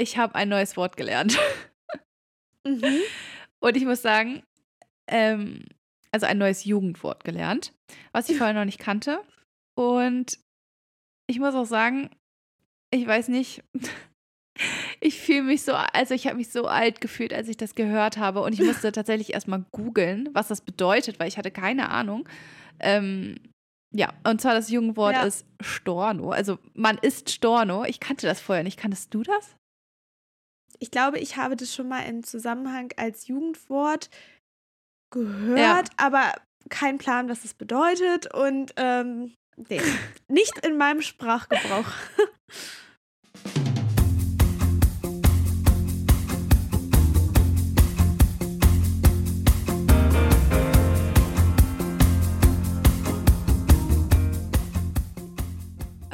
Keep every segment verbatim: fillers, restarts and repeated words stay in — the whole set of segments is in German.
ich habe ein neues Wort gelernt. Mhm. Und ich muss sagen, ähm, also ein neues Jugendwort gelernt, was ich vorher noch nicht kannte. Und ich muss auch sagen, ich weiß nicht, ich fühle mich so, also ich habe mich so alt gefühlt, als ich das gehört habe. Und ich musste tatsächlich erstmal googeln, was das bedeutet, weil ich hatte keine Ahnung. Ähm, ja, und zwar das Jugendwort ja. ist Storno. Also man ist Storno. Ich kannte das vorher nicht. Kanntest du das? Ich glaube, ich habe das schon mal im Zusammenhang als Jugendwort gehört, ja. aber kein Plan, was das bedeutet. Und ähm, nee, nicht in meinem Sprachgebrauch.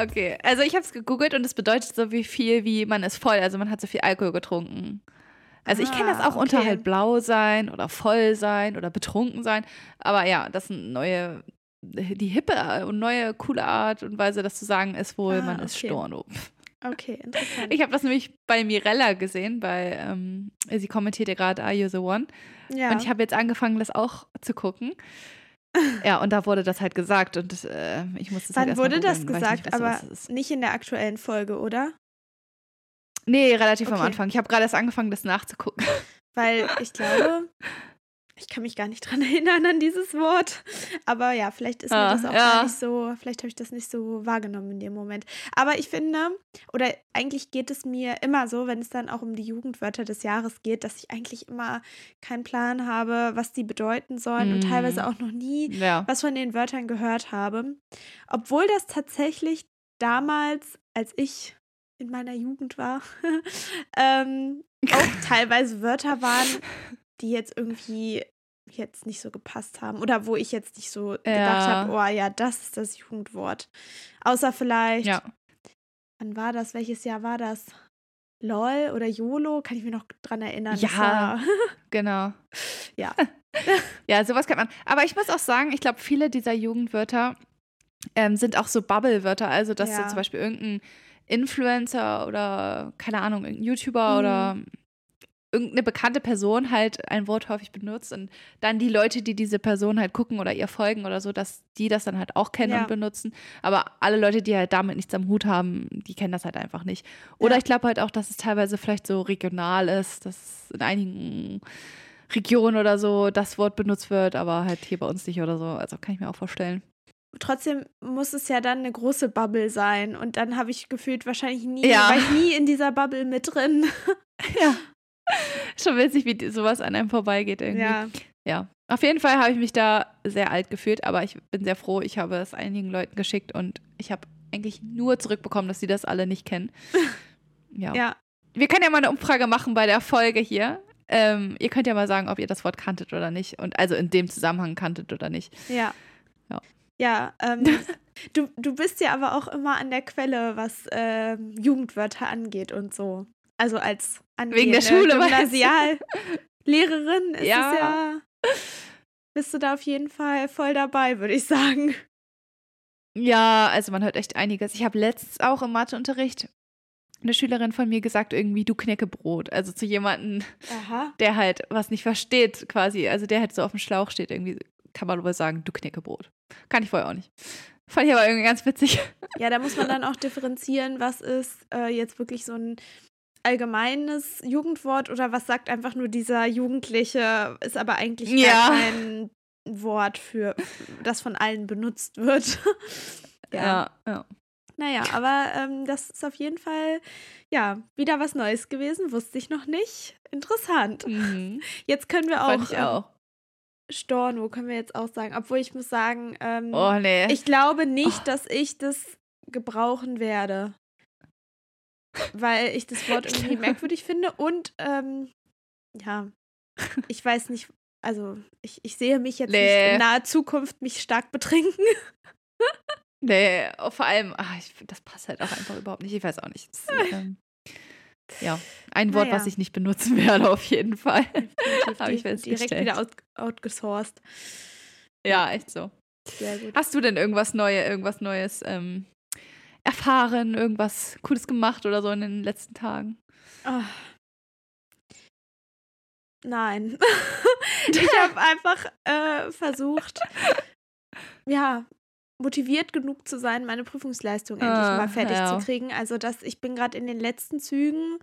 Okay, also ich habe es gegoogelt und es bedeutet so wie viel, wie man ist voll. Also man hat so viel Alkohol getrunken. Also ah, ich kenne das auch okay. unter halt blau sein oder voll sein oder betrunken sein. Aber ja, das sind neue, die hippe und neue coole Art und Weise, das zu sagen ist wohl, ah, man okay. ist Storno. Okay, interessant. Ich habe das nämlich bei Mirella gesehen, bei ähm, sie kommentierte gerade Are You The One? Ja. Und ich habe jetzt angefangen, das auch zu gucken. Ja, und da wurde das halt gesagt und äh, ich musste es halt erst mal googeln. Wann wurde das gesagt, nicht, aber nicht in der aktuellen Folge, oder? Nee, relativ okay. am Anfang. Ich habe gerade erst angefangen, das nachzugucken. Weil ich glaube, ich kann mich gar nicht dran erinnern an dieses Wort. Aber ja, vielleicht ist ah, mir das auch ja. gar nicht so, vielleicht habe ich das nicht so wahrgenommen in dem Moment. Aber ich finde, oder eigentlich geht es mir immer so, wenn es dann auch um die Jugendwörter des Jahres geht, dass ich eigentlich immer keinen Plan habe, was die bedeuten sollen mm. und teilweise auch noch nie ja. was von den Wörtern gehört habe. Obwohl das tatsächlich damals, als ich in meiner Jugend war, ähm, auch teilweise Wörter waren, die jetzt irgendwie jetzt nicht so gepasst haben. Oder wo ich jetzt nicht so ja. gedacht habe, oh ja, das ist das Jugendwort. Außer vielleicht, ja. wann war das? Welches Jahr war das? LOL oder YOLO? Kann ich mir noch dran erinnern. Ja, genau. Ja. Ja, sowas kann man. Aber ich muss auch sagen, ich glaube, viele dieser Jugendwörter ähm, sind auch so Bubble-Wörter. Also, dass ja. so zum Beispiel irgendein Influencer oder, keine Ahnung, irgendein YouTuber mhm. oder irgendeine bekannte Person halt ein Wort häufig benutzt und dann die Leute, die diese Person halt gucken oder ihr folgen oder so, dass die das dann halt auch kennen ja. und benutzen. Aber alle Leute, die halt damit nichts am Hut haben, die kennen das halt einfach nicht. Oder ja. ich glaube halt auch, dass es teilweise vielleicht so regional ist, dass in einigen Regionen oder so das Wort benutzt wird, aber halt hier bei uns nicht oder so. Also kann ich mir auch vorstellen. Trotzdem muss es ja dann eine große Bubble sein und dann habe ich gefühlt wahrscheinlich nie, ja. war ich nie in dieser Bubble mit drin. Ja. Schon witzig, wie sowas an einem vorbeigeht irgendwie. Ja. ja. Auf jeden Fall habe ich mich da sehr alt gefühlt, aber ich bin sehr froh, ich habe es einigen Leuten geschickt und ich habe eigentlich nur zurückbekommen, dass sie das alle nicht kennen. Ja. ja. Wir können ja mal eine Umfrage machen bei der Folge hier. Ähm, ihr könnt ja mal sagen, ob ihr das Wort kanntet oder nicht. Und also in dem Zusammenhang kanntet oder nicht. Ja. Ja. Ja, ähm, du, du bist ja aber auch immer an der Quelle, was äh, Jugendwörter angeht und so. Also als wegen der Schule, Gymnasiallehrerin ist ja. es ja, bist du da auf jeden Fall voll dabei, würde ich sagen. Ja, also man hört echt einiges. Ich habe letztens auch im Matheunterricht eine Schülerin von mir gesagt, irgendwie, du Knäckebrot. Also zu jemandem, Aha. der halt was nicht versteht quasi. Also der halt so auf dem Schlauch steht. Irgendwie kann man wohl sagen, du Knäckebrot. Kann ich vorher auch nicht. Fand ich aber irgendwie ganz witzig. Ja, da muss man dann auch differenzieren, was ist äh, jetzt wirklich so ein allgemeines Jugendwort oder was sagt einfach nur dieser Jugendliche, ist aber eigentlich gar ja. kein Wort für, das von allen benutzt wird. ja. ja, ja. Naja, aber ähm, das ist auf jeden Fall, ja, wieder was Neues gewesen, wusste ich noch nicht. Interessant. Mhm. Jetzt können wir auch, ähm, auch Storno können wir jetzt auch sagen, obwohl ich muss sagen, ähm, oh, nee. ich glaube nicht, oh. dass ich das gebrauchen werde. Weil ich das Wort irgendwie merkwürdig finde und ähm, ja, ich weiß nicht, also ich, ich sehe mich jetzt nee. nicht in naher Zukunft mich stark betrinken. Nee, oh, vor allem, ach, ich, das passt halt auch einfach überhaupt nicht, ich weiß auch nicht. Das, ähm, ja, ein Wort, naja. was ich nicht benutzen werde auf jeden Fall. Habe ich festgestellt. Direkt wieder out, outgesourced. Ja, echt so. Sehr gut. Hast du denn irgendwas Neues, irgendwas Neues, ähm, erfahren, irgendwas Cooles gemacht oder so in den letzten Tagen? Ach. Nein. Ich habe einfach äh, versucht, ja, motiviert genug zu sein, meine Prüfungsleistung endlich oh, mal fertig ja. zu kriegen. Also das, ich bin gerade in den letzten Zügen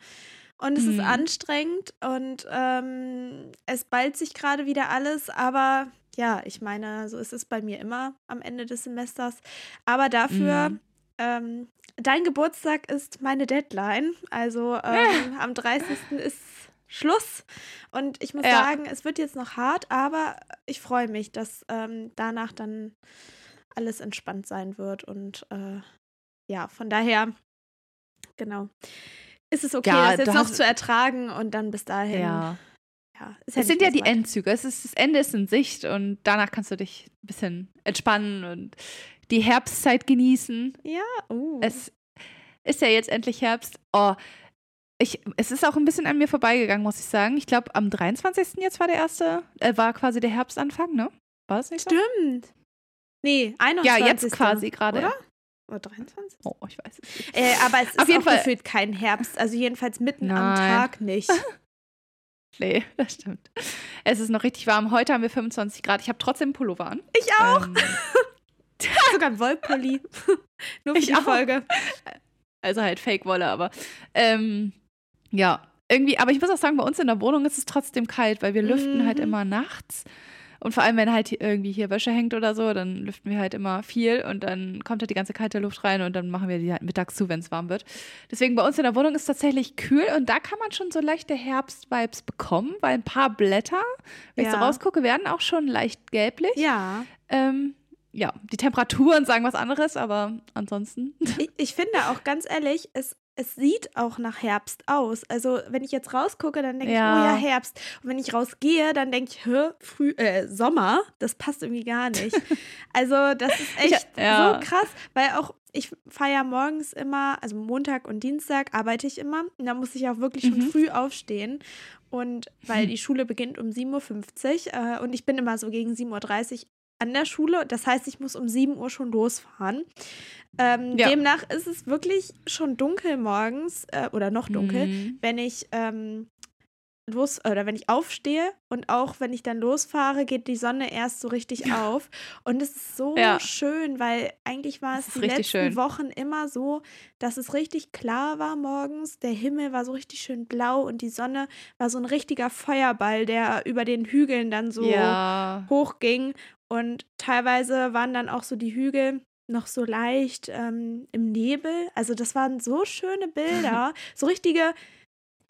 und es hm. ist anstrengend und ähm, es ballt sich gerade wieder alles, aber ja, ich meine, so ist es bei mir immer am Ende des Semesters. Aber dafür, mhm. ähm, dein Geburtstag ist meine Deadline, also ähm, ja. am dreißigsten ist Schluss und ich muss ja. sagen, es wird jetzt noch hart, aber ich freue mich, dass ähm, danach dann alles entspannt sein wird und äh, ja, von daher, genau, ist es okay, ja, das jetzt noch zu ertragen und dann bis dahin. Ja. Ja, es halt sind ja die weit. Endzüge, es ist, das Ende ist in Sicht und danach kannst du dich ein bisschen entspannen und die Herbstzeit genießen. Ja, uh. Es ist ja jetzt endlich Herbst. Oh, ich, es ist auch ein bisschen an mir vorbeigegangen, muss ich sagen. Ich glaube, am dreiundzwanzigsten jetzt war der erste, äh, war quasi der Herbstanfang, ne? War es nicht so? Stimmt. Nee, einundzwanzigsten Ja, jetzt quasi gerade. Oder? Oder dreiundzwanzigsten Oh, ich weiß es nicht. Äh, aber es ist auf jeden Fall gefühlt kein Herbst, also jedenfalls mitten Nein. am Tag nicht. Nee, das stimmt. Es ist noch richtig warm. Heute haben wir fünfundzwanzig Grad. Ich habe trotzdem einen Pullover an. Ich auch. Ähm, sogar ein Wollpulli. Nur für ich die auch. Folge. Also halt Fake-Wolle, aber ähm, ja, irgendwie. Aber ich muss auch sagen, bei uns in der Wohnung ist es trotzdem kalt, weil wir lüften mhm. halt immer nachts. Und vor allem, wenn halt hier irgendwie hier Wäsche hängt oder so, dann lüften wir halt immer viel und dann kommt halt die ganze kalte Luft rein und dann machen wir die halt mittags zu, wenn es warm wird. Deswegen bei uns in der Wohnung ist es tatsächlich kühl und da kann man schon so leichte Herbst-Vibes bekommen, weil ein paar Blätter, wenn ja. ich so rausgucke, werden auch schon leicht gelblich. Ja. Ähm, ja, die Temperaturen sagen was anderes, aber ansonsten. Ich, ich finde auch ganz ehrlich, es Es sieht auch nach Herbst aus. Also wenn ich jetzt rausgucke, dann denke ja. ich, oh ja, Herbst. Und wenn ich rausgehe, dann denke ich, hä, früh, äh, Sommer, das passt irgendwie gar nicht. Also das ist echt ich, ja. so krass, weil auch ich fahre ja morgens immer, also Montag und Dienstag arbeite ich immer. Und da muss ich auch wirklich schon mhm. früh aufstehen. Und weil die Schule beginnt um sieben Uhr fünfzig äh, und ich bin immer so gegen sieben Uhr dreißig an der Schule. Das heißt, ich muss um sieben Uhr schon losfahren. Ähm, ja. Demnach ist es wirklich schon dunkel morgens äh, oder noch dunkel, mhm. wenn ich ähm, los oder wenn ich aufstehe und auch wenn ich dann losfahre, geht die Sonne erst so richtig ja. auf und es ist so ja. schön, weil eigentlich war es die letzten schön. Wochen immer so, dass es richtig klar war morgens, der Himmel war so richtig schön blau und die Sonne war so ein richtiger Feuerball, der über den Hügeln dann so ja. hochging und teilweise waren dann auch so die Hügel noch so leicht ähm, im Nebel. Also das waren so schöne Bilder, so richtige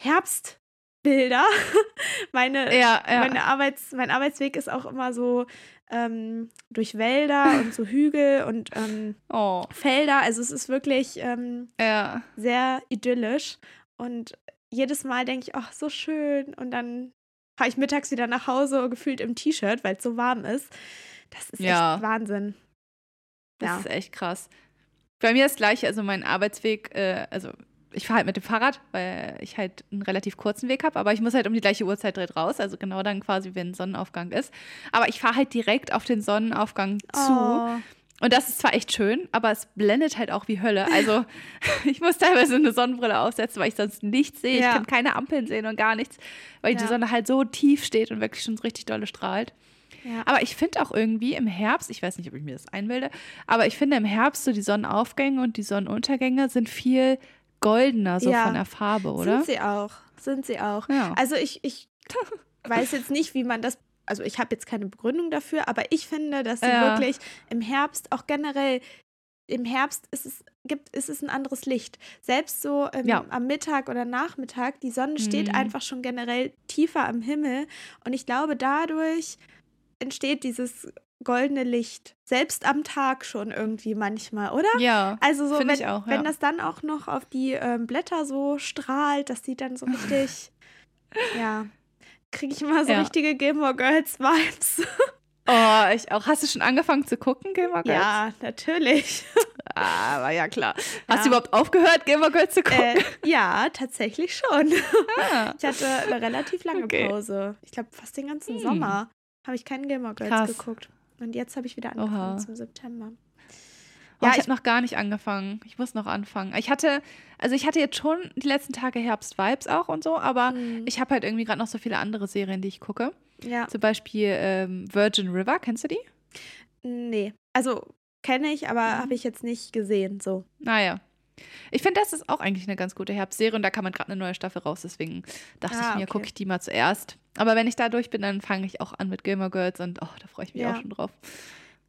Herbstbilder. Meine, ja, ja. meine Arbeits-, mein Arbeitsweg ist auch immer so ähm, durch Wälder und so Hügel und ähm, oh. Felder. Also es ist wirklich ähm, ja. sehr idyllisch. Und jedes Mal denke ich, ach, so schön. Und dann fahre ich mittags wieder nach Hause, gefühlt im T-Shirt, weil es so warm ist. Das ist ja. echt Wahnsinn. Das ja. ist echt krass. Bei mir ist das Gleiche, also mein Arbeitsweg, äh, also ich fahre halt mit dem Fahrrad, weil ich halt einen relativ kurzen Weg habe, aber ich muss halt um die gleiche Uhrzeit raus, also genau dann quasi, wenn Sonnenaufgang ist. Aber ich fahre halt direkt auf den Sonnenaufgang zu. Oh. Und das ist zwar echt schön, aber es blendet halt auch wie Hölle. Also ich muss teilweise eine Sonnenbrille aufsetzen, weil ich sonst nichts sehe. Ja. Ich kann keine Ampeln sehen und gar nichts, weil ja. die Sonne halt so tief steht und wirklich schon so richtig dolle strahlt. Ja. Aber ich finde auch irgendwie im Herbst, ich weiß nicht, ob ich mir das einbilde, aber ich finde im Herbst so die Sonnenaufgänge und die Sonnenuntergänge sind viel goldener so ja. von der Farbe, oder? Sind sie auch, sind sie auch. Ja. Also ich, ich weiß jetzt nicht, wie man das, also ich habe jetzt keine Begründung dafür, aber ich finde, dass sie ja. wirklich im Herbst auch generell, im Herbst ist es, gibt, ist es ein anderes Licht. Selbst so im, ja. am Mittag oder Nachmittag, die Sonne steht mhm. einfach schon generell tiefer am Himmel und ich glaube dadurch entsteht dieses goldene Licht, selbst am Tag schon irgendwie manchmal, oder? Ja, also so, wenn, ich auch, ja. wenn das dann auch noch auf die ähm, Blätter so strahlt, das sieht dann so richtig, ja, kriege ich immer so ja. richtige Gilmore Girls Vibes. Oh, ich auch. Hast du schon angefangen zu gucken, Gilmore Girls? Ja, natürlich. Aber ja, klar. Hast ja. du überhaupt aufgehört, Gilmore Girls zu gucken? Äh, ja, tatsächlich schon. Ah. Ich hatte eine relativ lange okay. Pause. Ich glaube, fast den ganzen hm. Sommer. Habe ich keinen Gilmore Girls geguckt. Und jetzt habe ich wieder angefangen Oha. Zum September. Ja, ich habe noch gar nicht angefangen. Ich muss noch anfangen. Ich hatte, also ich hatte jetzt schon die letzten Tage Herbst-Vibes auch und so, aber mhm. ich habe halt irgendwie gerade noch so viele andere Serien, die ich gucke. Ja. Zum Beispiel ähm, Virgin River, kennst du die? Nee, also kenne ich, aber mhm. habe ich jetzt nicht gesehen, so. Naja. Ich finde, das ist auch eigentlich eine ganz gute Herbstserie und da kann man gerade eine neue Staffel raus, deswegen dachte ah, ich mir, okay. gucke ich die mal zuerst. Aber wenn ich da durch bin, dann fange ich auch an mit Gilmore Girls und oh, da freue ich mich ja. auch schon drauf.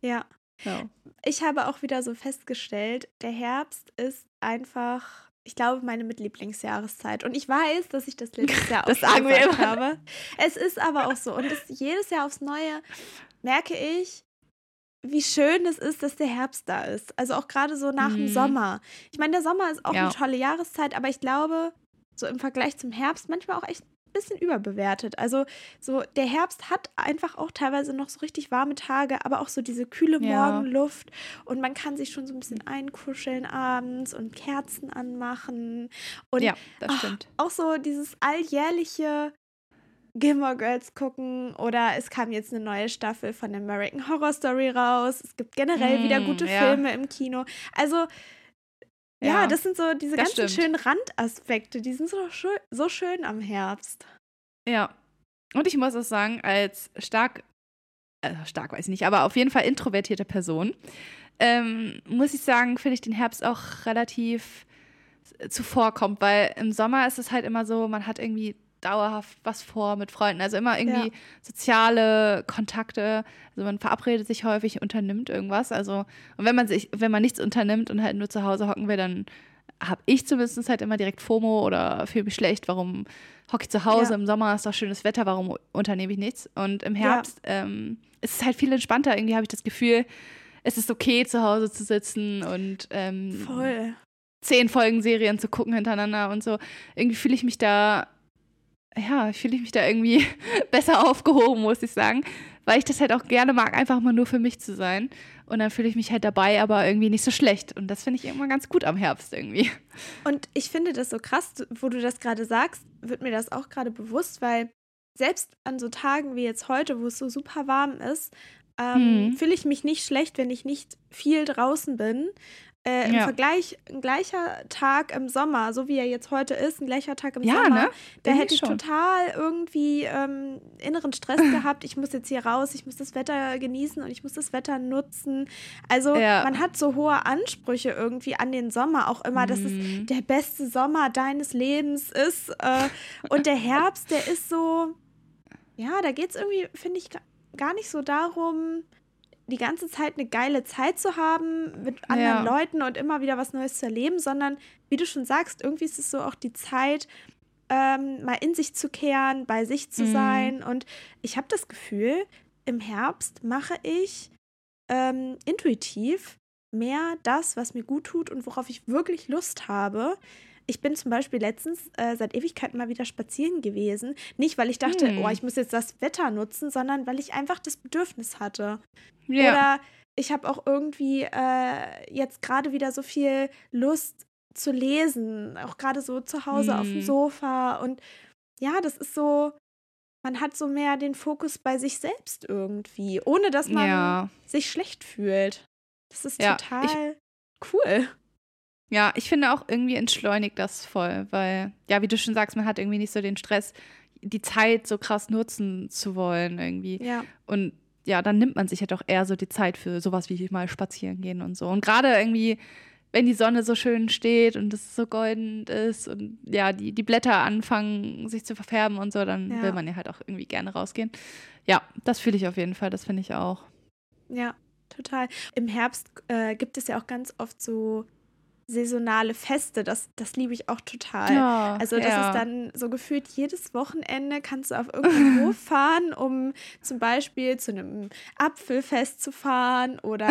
Ja. No. Ich habe auch wieder so festgestellt, der Herbst ist einfach, ich glaube, meine Mitlieblingsjahreszeit. Und ich weiß, dass ich das letztes Jahr auch das sagen wir immer. habe. Es ist aber auch so. Und das, jedes Jahr aufs Neue merke ich, wie schön es ist, dass der Herbst da ist. Also auch gerade so nach mm. dem Sommer. Ich meine, der Sommer ist auch ja. eine tolle Jahreszeit, aber ich glaube, so im Vergleich zum Herbst manchmal auch echt ein bisschen überbewertet. Also so der Herbst hat einfach auch teilweise noch so richtig warme Tage, aber auch so diese kühle ja. Morgenluft und man kann sich schon so ein bisschen einkuscheln abends und Kerzen anmachen. Und ja, das ach, stimmt. auch so dieses alljährliche Gilmore Girls gucken oder es kam jetzt eine neue Staffel von American Horror Story raus. Es gibt generell mm, wieder gute ja. Filme im Kino. Also ja, ja das sind so diese ganzen stimmt. schönen Randaspekte, die sind so schön, so schön am Herbst. Ja, und ich muss auch sagen, als stark, also stark weiß ich nicht, aber auf jeden Fall introvertierte Person, ähm, muss ich sagen, finde ich den Herbst auch relativ zuvorkommt, weil im Sommer ist es halt immer so, man hat irgendwie dauerhaft was vor mit Freunden, also immer irgendwie ja. soziale Kontakte, also man verabredet sich häufig, unternimmt irgendwas, also und wenn man sich, wenn man nichts unternimmt und halt nur zu Hause hocken will, dann habe ich zumindest halt immer direkt FOMO oder fühle mich schlecht, warum hocke ich zu Hause, ja. im Sommer ist doch schönes Wetter, warum unternehme ich nichts und im Herbst ja. ähm, ist es halt viel entspannter, irgendwie habe ich das Gefühl, es ist okay zu Hause zu sitzen und ähm, voll zehn Folgen Serien zu gucken hintereinander und so, irgendwie fühle ich mich da ja, fühle ich mich da irgendwie besser aufgehoben, muss ich sagen, weil ich das halt auch gerne mag, einfach mal nur für mich zu sein und dann fühle ich mich halt dabei, aber irgendwie nicht so schlecht und das finde ich immer ganz gut am Herbst irgendwie. Und ich finde das so krass, wo du das gerade sagst, wird mir das auch gerade bewusst, weil selbst an so Tagen wie jetzt heute, wo es so super warm ist, ähm, hm. fühle ich mich nicht schlecht, wenn ich nicht viel draußen bin. Äh, Im ja. Vergleich, ein gleicher Tag im Sommer, so wie er jetzt heute ist, ein gleicher Tag im ja, Sommer, ne? da hätte ich schon. total irgendwie ähm, inneren Stress gehabt. Ich muss jetzt hier raus, ich muss das Wetter genießen und ich muss das Wetter nutzen. Also ja. man hat so hohe Ansprüche irgendwie an den Sommer auch immer, mhm. dass es der beste Sommer deines Lebens ist. Äh, und der Herbst, der ist so, ja, da geht es irgendwie, finde ich, gar nicht so darum, die ganze Zeit eine geile Zeit zu haben mit anderen ja. Leuten und immer wieder was Neues zu erleben, sondern wie du schon sagst, irgendwie ist es so auch die Zeit, ähm, mal in sich zu kehren, bei sich zu mm. sein. Und ich habe das Gefühl, im Herbst mache ich ähm, intuitiv mehr das, was mir gut tut und worauf ich wirklich Lust habe. Ich bin zum Beispiel letztens äh, seit Ewigkeiten mal wieder spazieren gewesen. Nicht, weil ich dachte, hm. oh, ich muss jetzt das Wetter nutzen, sondern weil ich einfach das Bedürfnis hatte. Ja. Oder ich habe auch irgendwie äh, jetzt gerade wieder so viel Lust zu lesen. Auch gerade so zu Hause hm. auf dem Sofa. Und ja, das ist so, man hat so mehr den Fokus bei sich selbst irgendwie. Ohne, dass man ja. sich schlecht fühlt. Das ist ja, total ich- cool. Ja, ich finde auch irgendwie entschleunigt das voll, weil, ja, wie du schon sagst, man hat irgendwie nicht so den Stress, die Zeit so krass nutzen zu wollen irgendwie. Ja. Und ja, dann nimmt man sich ja doch eher so die Zeit für sowas wie mal spazieren gehen und so. Und gerade irgendwie, wenn die Sonne so schön steht und es so golden ist und ja, die, die Blätter anfangen sich zu verfärben und so, dann ja. will man ja halt auch irgendwie gerne rausgehen. Ja, das fühle ich auf jeden Fall, das finde ich auch. Ja, total. Im Herbst äh, gibt es ja auch ganz oft so saisonale Feste, das, das liebe ich auch total. Ja, also das ja. ist dann so gefühlt, jedes Wochenende kannst du auf irgendeinen Hof fahren, um zum Beispiel zu einem Apfelfest zu fahren oder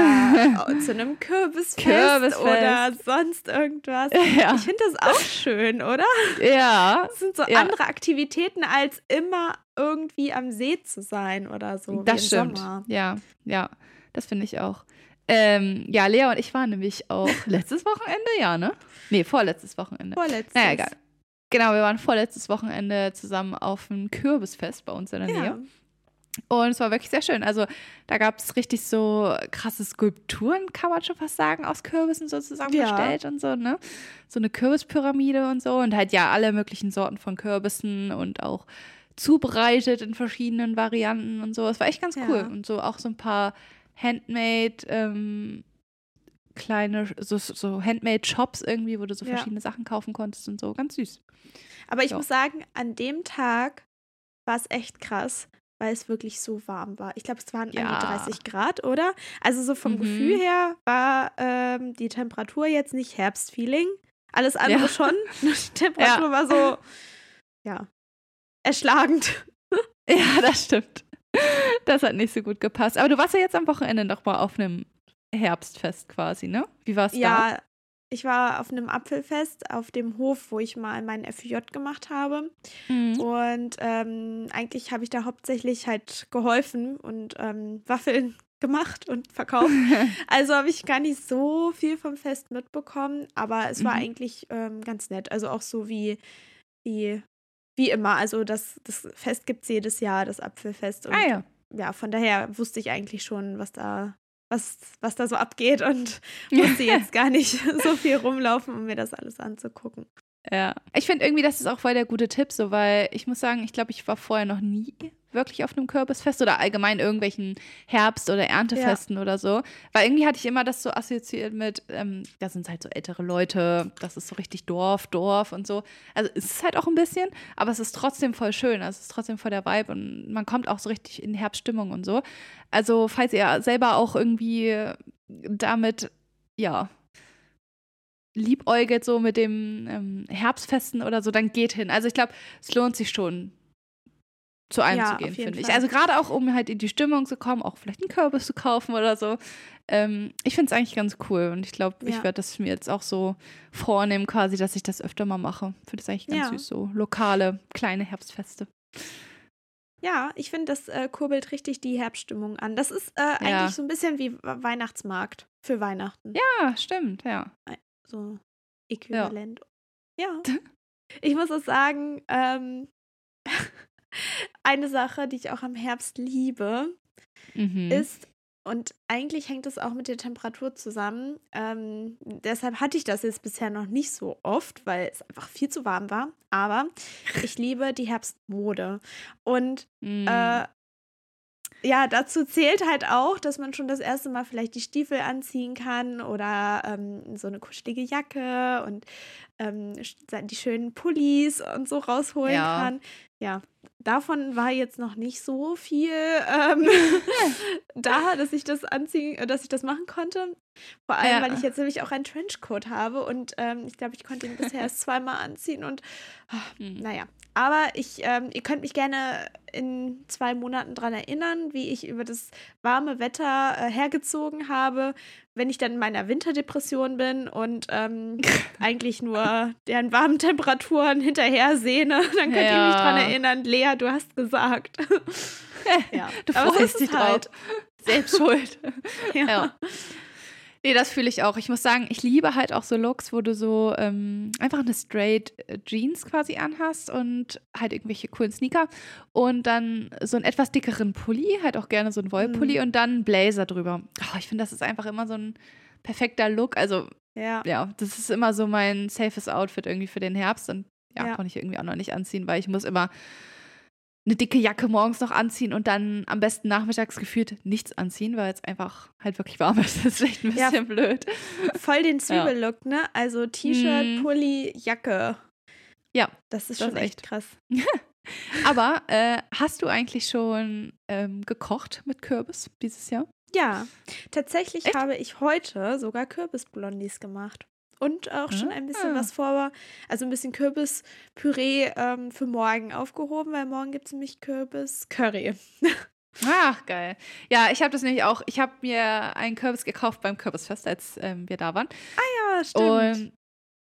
zu einem Kürbisfest, Kürbisfest oder sonst irgendwas. Ja. Ich finde das auch schön, oder? Ja. Das sind so ja. andere Aktivitäten, als immer irgendwie am See zu sein oder so. Das wie im stimmt. Sommer. Ja, ja, das finde ich auch. Ähm, ja, Lea und ich waren nämlich auch letztes Wochenende, ja, ne? Nee, vorletztes Wochenende. Vorletztes. Naja, egal. Genau, wir waren vorletztes Wochenende zusammen auf einem Kürbisfest bei uns in der ja. Nähe. Und es war wirklich sehr schön. Also da gab es richtig so krasse Skulpturen, kann man schon fast sagen, aus Kürbissen so zusammengestellt ja. und so, ne? So eine Kürbispyramide und so. Und halt ja alle möglichen Sorten von Kürbissen und auch zubereitet in verschiedenen Varianten und so. Es war echt ganz cool. Ja. Und so auch so ein paar Handmade, ähm, kleine, so, so Handmade-Shops irgendwie, wo du so ja. verschiedene Sachen kaufen konntest und so. Ganz süß. Aber ich so. muss sagen, an dem Tag war es echt krass, weil es wirklich so warm war. Ich glaube, es waren ja. an die dreißig Grad, oder? Also so vom mhm. Gefühl her war ähm, die Temperatur jetzt nicht Herbstfeeling. Alles andere ja. schon. Die Temperatur ja. war so, ja, erschlagend. Ja, das stimmt. Das hat nicht so gut gepasst. Aber du warst ja jetzt am Wochenende noch mal auf einem Herbstfest quasi, ne? Wie war's ja, da? Ja, ich war auf einem Apfelfest auf dem Hof, wo ich mal meinen F J gemacht habe. Mhm. Und ähm, eigentlich habe ich da hauptsächlich halt geholfen und ähm, Waffeln gemacht und verkauft. Also habe ich gar nicht so viel vom Fest mitbekommen, aber es war mhm. eigentlich ähm, ganz nett. Also auch so wie wie, wie immer. Also das, das Fest gibt es jedes Jahr, das Apfelfest. Und ah, ja. ja, von daher wusste ich eigentlich schon, was da Was, was da so abgeht und musste jetzt gar nicht so viel rumlaufen, um mir das alles anzugucken. Ja, ich finde irgendwie, das ist auch voll der gute Tipp, so, weil ich muss sagen, ich glaube, ich war vorher noch nie wirklich auf einem Kürbisfest oder allgemein irgendwelchen Herbst- oder Erntefesten ja. oder so, weil irgendwie hatte ich immer das so assoziiert mit, ähm, da sind halt so ältere Leute, das ist so richtig Dorf, Dorf und so. Also es ist halt auch ein bisschen, aber es ist trotzdem voll schön, also es ist trotzdem voll der Vibe und man kommt auch so richtig in Herbststimmung und so. Also falls ihr selber auch irgendwie damit, ja, liebäugelt so mit dem ähm, Herbstfesten oder so, dann geht hin. Also ich glaube, es lohnt sich schon, zu einem ja, zu gehen, finde ich. Also gerade auch, um halt in die Stimmung zu kommen, auch vielleicht einen Kürbis zu kaufen oder so. Ähm, ich finde es eigentlich ganz cool und ich glaube, ja. ich werde das mir jetzt auch so vornehmen quasi, dass ich das öfter mal mache. Ich finde es eigentlich ganz ja. süß, so lokale, kleine Herbstfeste. Ja, ich finde, das äh, kurbelt richtig die Herbststimmung an. Das ist äh, ja. eigentlich so ein bisschen wie Weihnachtsmarkt für Weihnachten. Ja, stimmt, ja. So äquivalent. Ja. ja. Ich muss auch sagen, ähm, eine Sache, die ich auch am Herbst liebe, mhm. ist, und eigentlich hängt es auch mit der Temperatur zusammen, ähm, deshalb hatte ich das jetzt bisher noch nicht so oft, weil es einfach viel zu warm war, aber ich liebe die Herbstmode. Und mhm. äh, ja, dazu zählt halt auch, dass man schon das erste Mal vielleicht die Stiefel anziehen kann oder ähm, so eine kuschelige Jacke und ähm, die schönen Pullis und so rausholen ja. kann. Ja, davon war jetzt noch nicht so viel ähm, da, dass ich das anziehen, dass ich das machen konnte. Vor allem, ja. weil ich jetzt nämlich auch einen Trenchcoat habe und ähm, ich glaube, ich konnte ihn bisher erst zweimal anziehen und oh, mhm. naja. Aber ich, ähm, ihr könnt mich gerne in zwei Monaten daran erinnern, wie ich über das warme Wetter äh, hergezogen habe, wenn ich dann in meiner Winterdepression bin und ähm, eigentlich nur deren warmen Temperaturen hinterher sehne. Dann könnt ja. ihr mich daran erinnern, Lea, du hast gesagt. ja. Du freust dich halt. drauf. Selbst schuld. ja. ja. Nee, das fühle ich auch. Ich muss sagen, ich liebe halt auch so Looks, wo du so ähm, einfach eine straight Jeans quasi anhast und halt irgendwelche coolen Sneaker und dann so einen etwas dickeren Pulli, halt auch gerne so einen Wollpulli mm. und dann einen Blazer drüber. Oh, ich finde, das ist einfach immer so ein perfekter Look. Also, ja, ja das ist immer so mein safes Outfit irgendwie für den Herbst und ja, ja. kann ich irgendwie auch noch nicht anziehen, weil ich muss immer eine dicke Jacke morgens noch anziehen und dann am besten nachmittags gefühlt nichts anziehen, weil es einfach halt wirklich warm ist. Das ist echt ein bisschen ja, blöd. Voll den Zwiebellook, ja. ne? Also T-Shirt, Pulli, Jacke. Ja. Das ist das schon ist echt krass. Aber äh, hast du eigentlich schon ähm, gekocht mit Kürbis dieses Jahr? Ja. Tatsächlich echt? habe ich heute sogar Kürbisblondies gemacht. Und auch schon ein bisschen was vor, also ein bisschen Kürbispüree ähm, für morgen aufgehoben, weil morgen gibt es nämlich Kürbiscurry. Ach, geil. Ja, ich habe das nämlich auch, ich habe mir einen Kürbis gekauft beim Kürbisfest, als ähm, wir da waren. Ah ja, stimmt. Und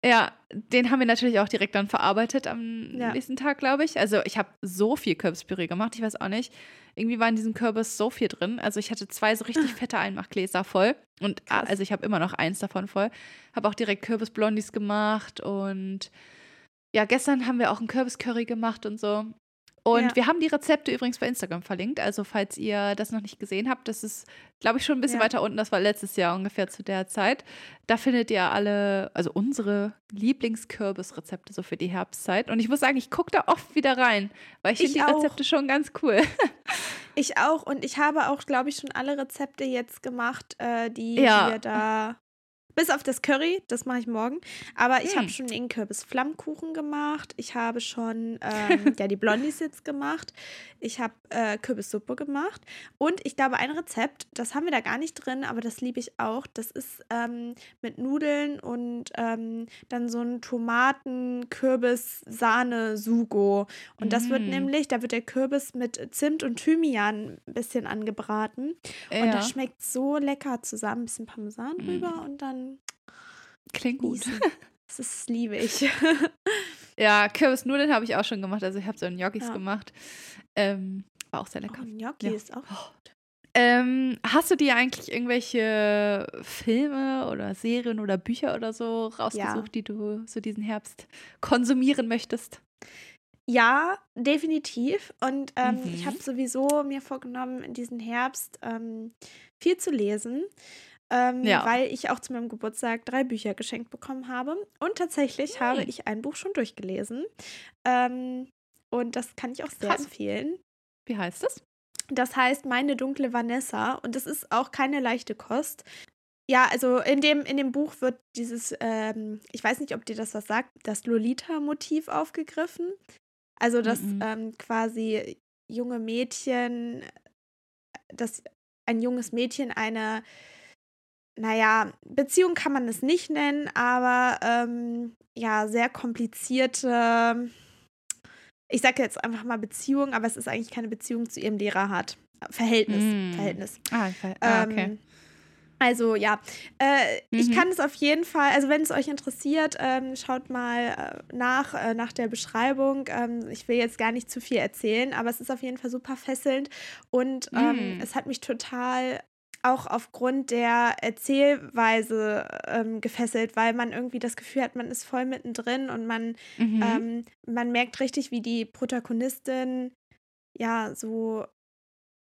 ja, den haben wir natürlich auch direkt dann verarbeitet am ja. nächsten Tag, glaube ich. Also ich habe so viel Kürbispüree gemacht, ich weiß auch nicht. Irgendwie war in diesem Kürbis so viel drin. Also ich hatte zwei so richtig fette Einmachgläser voll. Und krass. Also ich habe immer noch eins davon voll. Habe auch direkt Kürbisblondies gemacht und ja, gestern haben wir auch einen Kürbiscurry gemacht und so. Und ja. wir haben die Rezepte übrigens bei Instagram verlinkt. Also falls ihr das noch nicht gesehen habt, das ist, glaube ich, schon ein bisschen ja. weiter unten. Das war letztes Jahr ungefähr zu der Zeit. Da findet ihr alle, also unsere Lieblingskürbisrezepte so für die Herbstzeit. Und ich muss sagen, ich gucke da oft wieder rein, weil ich, ich finde die auch. Rezepte schon ganz cool. Ich auch. Und ich habe auch, glaube ich, schon alle Rezepte jetzt gemacht, die ja. wir da... Bis auf das Curry, das mache ich morgen. Aber ich hm. habe schon den Kürbis-Flammkuchen gemacht. Ich habe schon ähm, ja, die Blondies jetzt gemacht. Ich habe äh, Kürbissuppe gemacht. Und ich glaube, ein Rezept, das haben wir da gar nicht drin, aber das liebe ich auch. Das ist ähm, mit Nudeln und ähm, dann so ein Tomaten-Kürbis-Sahne-Sugo. Und das mhm. wird nämlich, da wird der Kürbis mit Zimt und Thymian ein bisschen angebraten. Ja. Und das schmeckt so lecker zusammen. Ein bisschen Parmesan mhm. rüber und dann klingt gut. Das ist, liebe ich. Ja, Kürbisnudeln habe ich auch schon gemacht. Also ich habe so Gnocchis ja. gemacht. Ähm, war auch sehr lecker. Oh, Gnocchi ja. ist auch gut. Ähm, hast du dir eigentlich irgendwelche Filme oder Serien oder Bücher oder so rausgesucht, ja. die du so diesen Herbst konsumieren möchtest? Ja, definitiv. Und ähm, mhm. ich habe sowieso mir vorgenommen, in diesen Herbst ähm, viel zu lesen. Ähm, ja. Weil ich auch zu meinem Geburtstag drei Bücher geschenkt bekommen habe. Und tatsächlich okay. habe ich ein Buch schon durchgelesen. Ähm, und das kann ich auch sehr Krass. empfehlen. Wie heißt das? Das heißt Meine dunkle Vanessa. Und das ist auch keine leichte Kost. Ja, also in dem, in dem Buch wird dieses, ähm, ich weiß nicht, ob dir das was sagt, das Lolita-Motiv aufgegriffen. Also dass mhm. ähm, quasi junge Mädchen, dass ein junges Mädchen eine Naja, Beziehung kann man es nicht nennen, aber ähm, ja, sehr komplizierte, ich sage jetzt einfach mal Beziehung, aber es ist eigentlich keine Beziehung zu ihrem Lehrer hat. Verhältnis, mm. Verhältnis. Ah, ver- ah okay. Ähm, also ja, äh, mhm. ich kann es auf jeden Fall, also wenn es euch interessiert, ähm, schaut mal äh, nach, äh, nach der Beschreibung. Ähm, ich will jetzt gar nicht zu viel erzählen, aber es ist auf jeden Fall super fesselnd und ähm, mm. es hat mich total... auch aufgrund der Erzählweise ähm, gefesselt, weil man irgendwie das Gefühl hat, man ist voll mittendrin und man, mhm. ähm, man merkt richtig, wie die Protagonistin ja so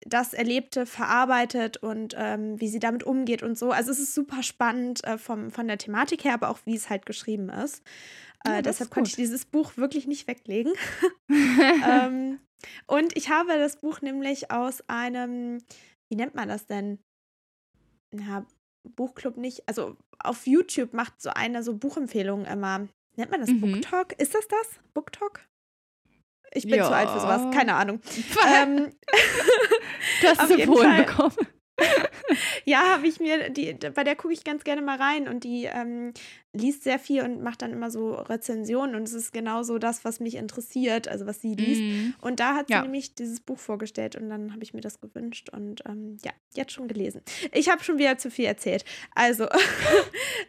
das Erlebte verarbeitet und ähm, wie sie damit umgeht und so. Also es ist super spannend äh, vom, von der Thematik her, aber auch wie es halt geschrieben ist. Äh, ja, deshalb ist konnte ich dieses Buch wirklich nicht weglegen. ähm, und ich habe das Buch nämlich aus einem, wie nennt man das denn? Na, Buchclub nicht, also auf YouTube macht so einer so Buchempfehlungen immer. Nennt man das mhm. Booktalk? Ist das das? Booktalk? Ich bin ja. zu alt für sowas, keine Ahnung. ähm, du hast es empfohlen bekommen. Ja, habe ich mir, die, bei der gucke ich ganz gerne mal rein und die ähm, liest sehr viel und macht dann immer so Rezensionen und es ist genau so das, was mich interessiert, also was sie liest. Mm. Und da hat sie ja. nämlich dieses Buch vorgestellt und dann habe ich mir das gewünscht und ähm, ja, jetzt schon gelesen. Ich habe schon wieder zu viel erzählt. Also,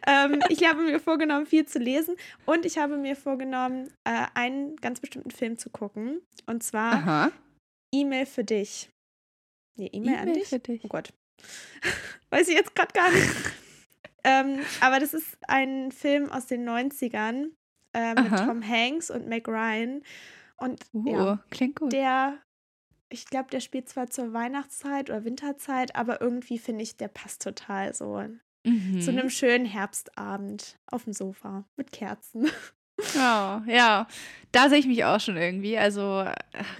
ähm, ich habe mir vorgenommen, viel zu lesen und ich habe mir vorgenommen, äh, einen ganz bestimmten Film zu gucken und zwar Aha. E-Mail für dich. Nee, E-Mail, E-Mail an dich? Für dich. Oh Gott. Weiß ich jetzt gerade gar nicht. ähm, aber das ist ein Film aus den neunzigern äh, mit Aha. Tom Hanks und Meg Ryan. Und uh, ja, klingt gut. Der, ich glaube, der spielt zwar zur Weihnachtszeit oder Winterzeit, aber irgendwie finde ich, der passt total so mhm. zu einem schönen Herbstabend auf dem Sofa mit Kerzen. Ja, oh, ja. Da sehe ich mich auch schon irgendwie. Also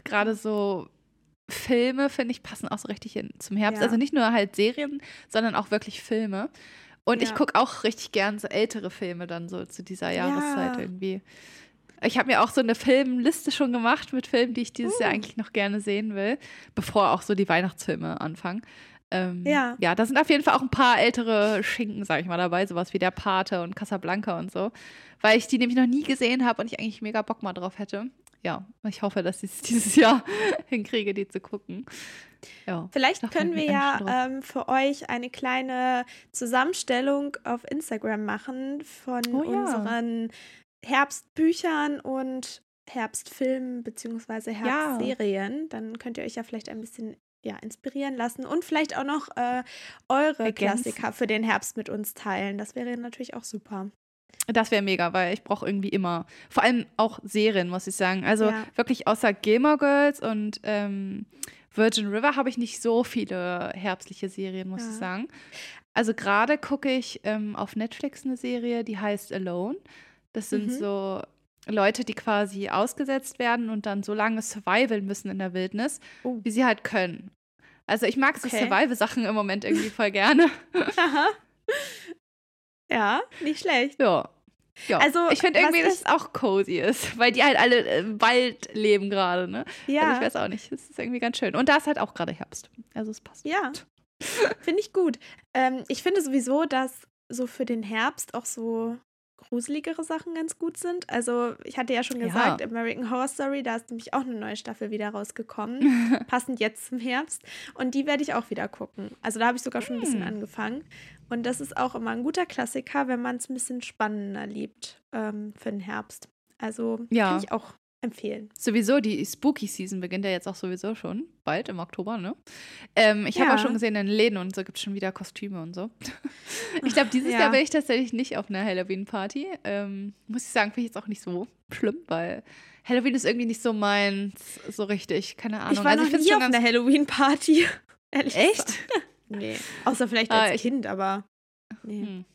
gerade so Filme, finde ich, passen auch so richtig hin zum Herbst. Ja. Also nicht nur halt Serien, sondern auch wirklich Filme. Und ja. ich gucke auch richtig gern so ältere Filme dann so zu dieser Jahreszeit ja. irgendwie. Ich habe mir auch so eine Filmliste schon gemacht mit Filmen, die ich dieses uh. Jahr eigentlich noch gerne sehen will, bevor auch so die Weihnachtsfilme anfangen. Ähm, ja. ja, da sind auf jeden Fall auch ein paar ältere Schinken, sag ich mal, dabei, sowas wie Der Pate und Casablanca und so, weil ich die nämlich noch nie gesehen habe und ich eigentlich mega Bock mal drauf hätte. Ja, ich hoffe, dass ich es dieses Jahr hinkriege, die zu gucken. Ja, vielleicht können wir ja ähm, für euch eine kleine Zusammenstellung auf Instagram machen von oh, ja. unseren Herbstbüchern und Herbstfilmen bzw. Herbstserien. Ja. Dann könnt ihr euch ja vielleicht ein bisschen ja, inspirieren lassen und vielleicht auch noch äh, eure Ergänzen. Klassiker für den Herbst mit uns teilen. Das wäre natürlich auch super. Das wäre mega, weil ich brauche irgendwie immer, vor allem auch Serien, muss ich sagen. Also ja. wirklich außer Gilmore Girls und ähm, Virgin River habe ich nicht so viele herbstliche Serien, muss ja. ich sagen. Also gerade gucke ich ähm, auf Netflix eine Serie, die heißt Alone. Das sind mhm. so Leute, die quasi ausgesetzt werden und dann so lange survivalen müssen in der Wildnis, oh. wie sie halt können. Also ich mag okay. so Survival-Sachen im Moment irgendwie voll gerne. Aha. Ja, nicht schlecht. Ja. ja. Also ich finde irgendwie, dass es auch cozy ist, weil die halt alle im Wald leben gerade, ne? Ja. Also ich weiß auch nicht, es ist irgendwie ganz schön. Und da ist halt auch gerade Herbst, also es passt. Ja, finde ich gut. Ähm, ich finde sowieso, dass so für den Herbst auch so gruseligere Sachen ganz gut sind. Also ich hatte ja schon gesagt, ja. American Horror Story, da ist nämlich auch eine neue Staffel wieder rausgekommen, passend jetzt zum Herbst. Und die werde ich auch wieder gucken. Also da habe ich sogar schon ein bisschen hm. angefangen. Und das ist auch immer ein guter Klassiker, wenn man es ein bisschen spannender liebt ähm, für den Herbst. Also ja. kann ich auch empfehlen. Sowieso, die Spooky Season beginnt ja jetzt auch sowieso schon bald im Oktober, ne? Ähm, ich ja. habe auch schon gesehen, in Läden und so gibt es schon wieder Kostüme und so. Ich glaube, dieses ja. Jahr werde ich tatsächlich nicht auf einer Halloween-Party. Ähm, muss ich sagen, finde ich jetzt auch nicht so schlimm, weil Halloween ist irgendwie nicht so meins, so richtig, keine Ahnung. Ich war also, noch ich nie schon auf einer Halloween-Party. Ehrlich Echt? Gesagt. Nee, außer vielleicht als ah, ich, Kind, aber nee. Hm.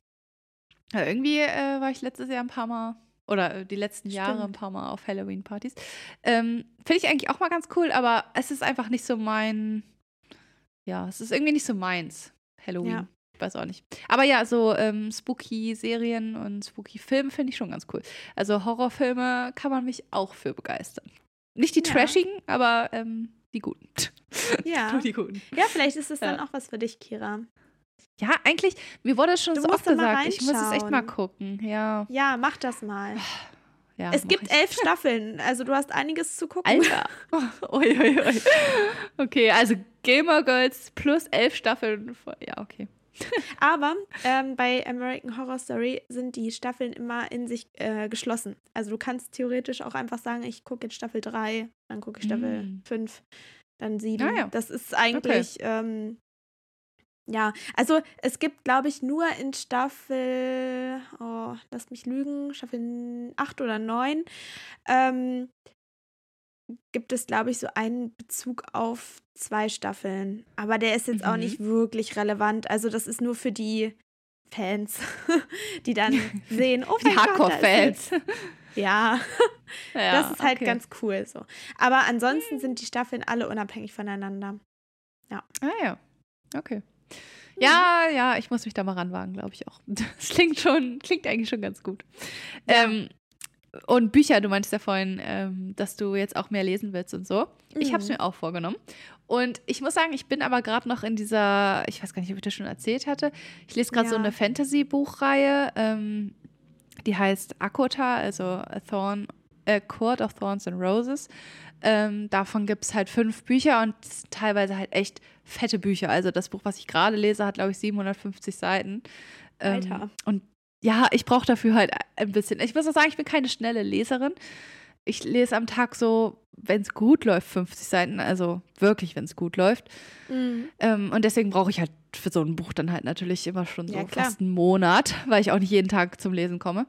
Ja, irgendwie äh, war ich letztes Jahr ein paar Mal oder die letzten Stimmt. Jahre ein paar Mal auf Halloween-Partys. Ähm, finde ich eigentlich auch mal ganz cool, aber es ist einfach nicht so mein, ja, es ist irgendwie nicht so meins, Halloween. Ja. Ich weiß auch nicht. Aber ja, so ähm, Spooky-Serien und Spooky-Filme finde ich schon ganz cool. Also Horrorfilme kann man mich auch für begeistern. Nicht die ja. trashigen, aber ähm, die guten. Ja. Nur die guten. Ja, vielleicht ist es ja. dann auch was für dich, Kira. Ja, eigentlich, mir wurde es schon du so oft gesagt, ich muss es echt mal gucken. Ja, ja mach das mal. Ja, es gibt ich. elf Staffeln, also du hast einiges zu gucken. Alter. Ui, ui, ui. Okay, also Gilmore Girls plus elf Staffeln. Ja, okay. Aber ähm, bei American Horror Story sind die Staffeln immer in sich äh, geschlossen. Also du kannst theoretisch auch einfach sagen, ich gucke jetzt Staffel drei, dann gucke ich Staffel mm. fünf, dann sieben. Ah, ja. Das ist eigentlich, okay. ähm, ja, also es gibt, glaube ich, nur in Staffel, oh, lass mich lügen, Staffel acht oder neun, ähm, gibt es, glaube ich, so einen Bezug auf zwei Staffeln. Aber der ist jetzt mhm. auch nicht wirklich relevant. Also das ist nur für die Fans, die dann sehen, oh mein die Hardcore-Fans. Ja. ja, das ist halt okay. ganz cool so. Aber ansonsten mhm. sind die Staffeln alle unabhängig voneinander. Ja. Ah ja, okay. Ja, mhm. ja, ich muss mich da mal ranwagen, glaube ich auch. Das klingt schon, klingt eigentlich schon ganz gut. Ja. Ähm, Und Bücher, du meintest ja vorhin, ähm, dass du jetzt auch mehr lesen willst und so. Mhm. Ich habe es mir auch vorgenommen. Und ich muss sagen, ich bin aber gerade noch in dieser, ich weiß gar nicht, ob ich das schon erzählt hatte, ich lese gerade ja. so eine Fantasy-Buchreihe, ähm, die heißt Akuta, also A Thorn, A Court of Thorns and Roses. Ähm, davon gibt es halt fünf Bücher und teilweise halt echt fette Bücher. Also das Buch, was ich gerade lese, hat, glaube ich, siebenhundertfünfzig Seiten. Ähm, Alter. Und ja, ich brauche dafür halt ein bisschen. Ich muss auch sagen, ich bin keine schnelle Leserin. Ich lese am Tag so, wenn es gut läuft, fünfzig Seiten. Also wirklich, wenn es gut läuft. Mhm. Ähm, und deswegen brauche ich halt für so ein Buch dann halt natürlich immer schon so ja, fast einen Monat, weil ich auch nicht jeden Tag zum Lesen komme.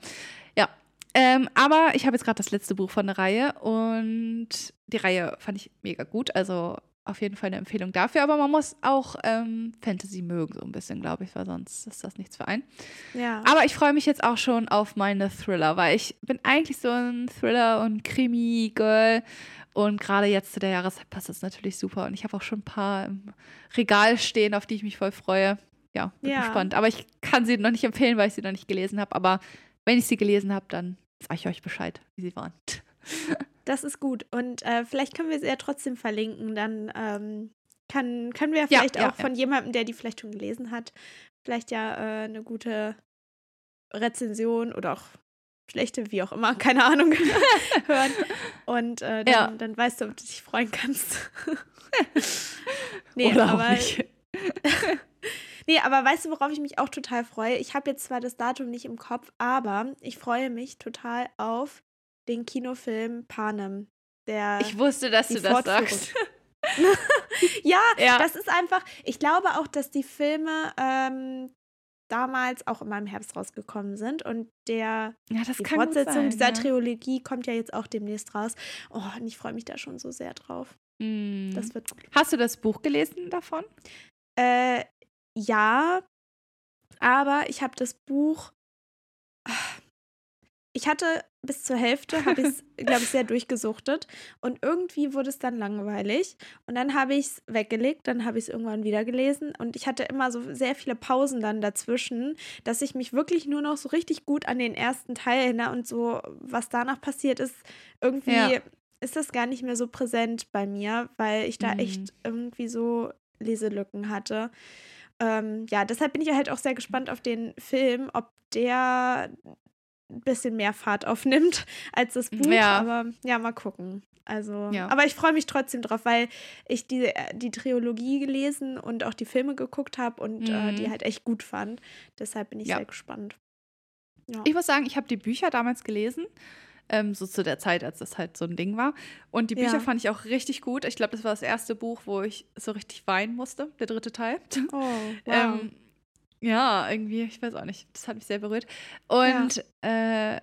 Ja, ähm, aber ich habe jetzt gerade das letzte Buch von der Reihe und die Reihe fand ich mega gut. Also auf jeden Fall eine Empfehlung dafür, aber man muss auch ähm, Fantasy mögen, so ein bisschen, glaube ich, weil sonst ist das nichts für einen. Ja. Aber ich freue mich jetzt auch schon auf meine Thriller, weil ich bin eigentlich so ein Thriller- und Krimi-Girl und gerade jetzt zu der Jahreszeit passt das natürlich super und ich habe auch schon ein paar im Regal stehen, auf die ich mich voll freue. Ja, bin ja. gespannt. Aber ich kann sie noch nicht empfehlen, weil ich sie noch nicht gelesen habe, aber wenn ich sie gelesen habe, dann sage ich euch Bescheid, wie sie waren. Das ist gut und äh, vielleicht können wir sie ja trotzdem verlinken, dann ähm, kann, können wir ja vielleicht ja, ja, auch ja. von jemandem, der die vielleicht schon gelesen hat, vielleicht ja äh, eine gute Rezension oder auch schlechte, wie auch immer, keine Ahnung, hören und äh, dann, ja. dann weißt du, ob du dich freuen kannst. nee, oder aber, auch nicht. Nee, aber weißt du, worauf ich mich auch total freue? Ich habe jetzt zwar das Datum nicht im Kopf, aber ich freue mich total auf den Kinofilm Panem. Der ich wusste, dass du das sagst. ja, ja, das ist einfach, ich glaube auch, dass die Filme ähm, damals auch in meinem Herbst rausgekommen sind. Und der, ja, das die kann Fortsetzung sein, dieser ja. Trilogie kommt ja jetzt auch demnächst raus. Oh, und ich freue mich da schon so sehr drauf. Mm. Das wird gut. Hast du das Buch gelesen davon? Äh, ja, aber ich habe das Buch... Ich hatte bis zur Hälfte, habe ich es, glaube ich, sehr durchgesuchtet und irgendwie wurde es dann langweilig und dann habe ich es weggelegt, dann habe ich es irgendwann wieder gelesen und ich hatte immer so sehr viele Pausen dann dazwischen, dass ich mich wirklich nur noch so richtig gut an den ersten Teil erinnere und so, was danach passiert ist, irgendwie ja. ist das gar nicht mehr so präsent bei mir, weil ich da mhm. echt irgendwie so Leselücken hatte. Ähm, ja, deshalb bin ich halt auch sehr gespannt auf den Film, ob der... bisschen mehr Fahrt aufnimmt als das Buch, ja. aber ja, mal gucken. Also, ja. aber ich freue mich trotzdem drauf, weil ich die, die Trilogie gelesen und auch die Filme geguckt habe und mhm. äh, die halt echt gut fand. Deshalb bin ich ja. sehr gespannt. Ja. Ich muss sagen, ich habe die Bücher damals gelesen, ähm, so zu der Zeit, als das halt so ein Ding war. Und die Bücher ja. fand ich auch richtig gut. Ich glaube, das war das erste Buch, wo ich so richtig weinen musste, der dritte Teil. Oh, wow. ähm, Ja, irgendwie, ich weiß auch nicht. Das hat mich sehr berührt. Und ja, äh,